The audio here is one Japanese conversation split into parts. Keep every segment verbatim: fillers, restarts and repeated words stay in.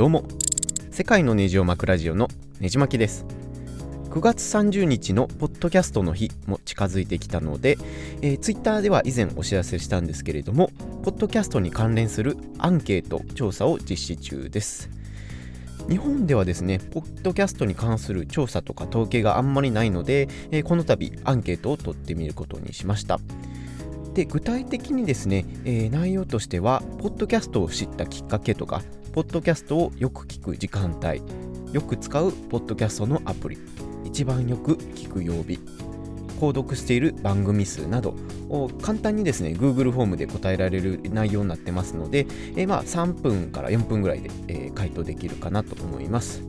どうも、世界のネジを巻くラジオのネジ巻きです。くがつさんじゅうにちのポッドキャストの日も近づいてきたので、えー、Twitter では以前お知らせしたんですけれども、ポッドキャストに関連するアンケート調査を実施中です。日本ではですね、ポッドキャストに関する調査とか統計があんまりないので、えー、この度アンケートを取ってみることにしました。で、具体的にですね、えー、内容としては、ポッドキャストを知ったきっかけとか、ポッドキャストをよく聞く時間帯、よく使うポッドキャストのアプリ、一番よく聞く曜日、購読している番組数などを簡単にですね Google フォームで答えられる内容になってますので、えーまあ、さんぷんからよんぷんぐらいで、えー、回答できるかなと思います。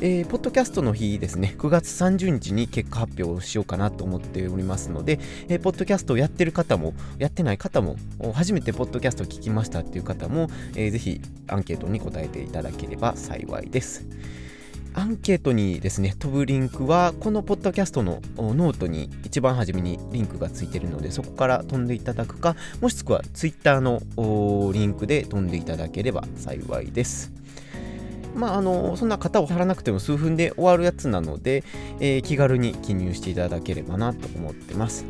えー、ポッドキャストの日ですね、くがつさんじゅうにちに結果発表をしようかなと思っておりますので、えー、ポッドキャストをやってる方もやってない方も、初めてポッドキャストを聞きましたっていう方も、えー、ぜひアンケートに答えていただければ幸いです。アンケートにですね飛ぶリンクは、このポッドキャストのノートに一番初めにリンクがついているので、そこから飛んでいただくか、もしくはツイッターのリンクで飛んでいただければ幸いです。まあ、あのそんな型を張らなくても数分で終わるやつなので、えー、気軽に記入していただければなと思ってます。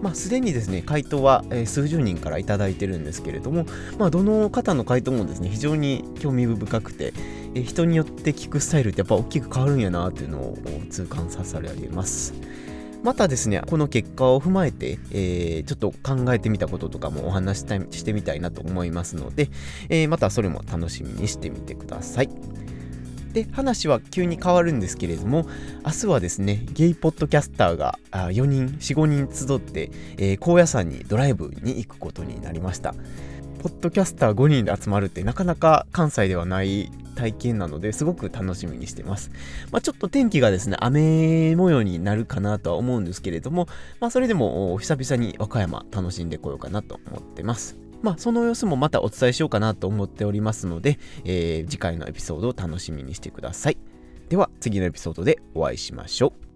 まあ、すでにですね回答は、えー、数十人からいただいてるんですけれども、まあ、どの方の回答もですね非常に興味深くて、えー、人によって聞くスタイルってやっぱ大きく変わるんやなというのを痛感させられます。またですね、この結果を踏まえて、えー、ちょっと考えてみたこととかもお話ししたい、してみたいなと思いますので、えー、またそれも楽しみにしてみてください。で、話は急に変わるんですけれども、明日はですねゲイポッドキャスターがよにんよんじゅうごにん集って、えー、高野山にドライブに行くことになりました。ポッドキャスターごにんで集まるってなかなか関西ではない体験なので、すごく楽しみにしてます。まあ、ちょっと天気がですね雨模様になるかなとは思うんですけれども、まあ、それでも久々に和歌山楽しんでこようかなと思ってます。まあ、その様子もまたお伝えしようかなと思っておりますので、えー、次回のエピソードを楽しみにしてください。では次のエピソードでお会いしましょう。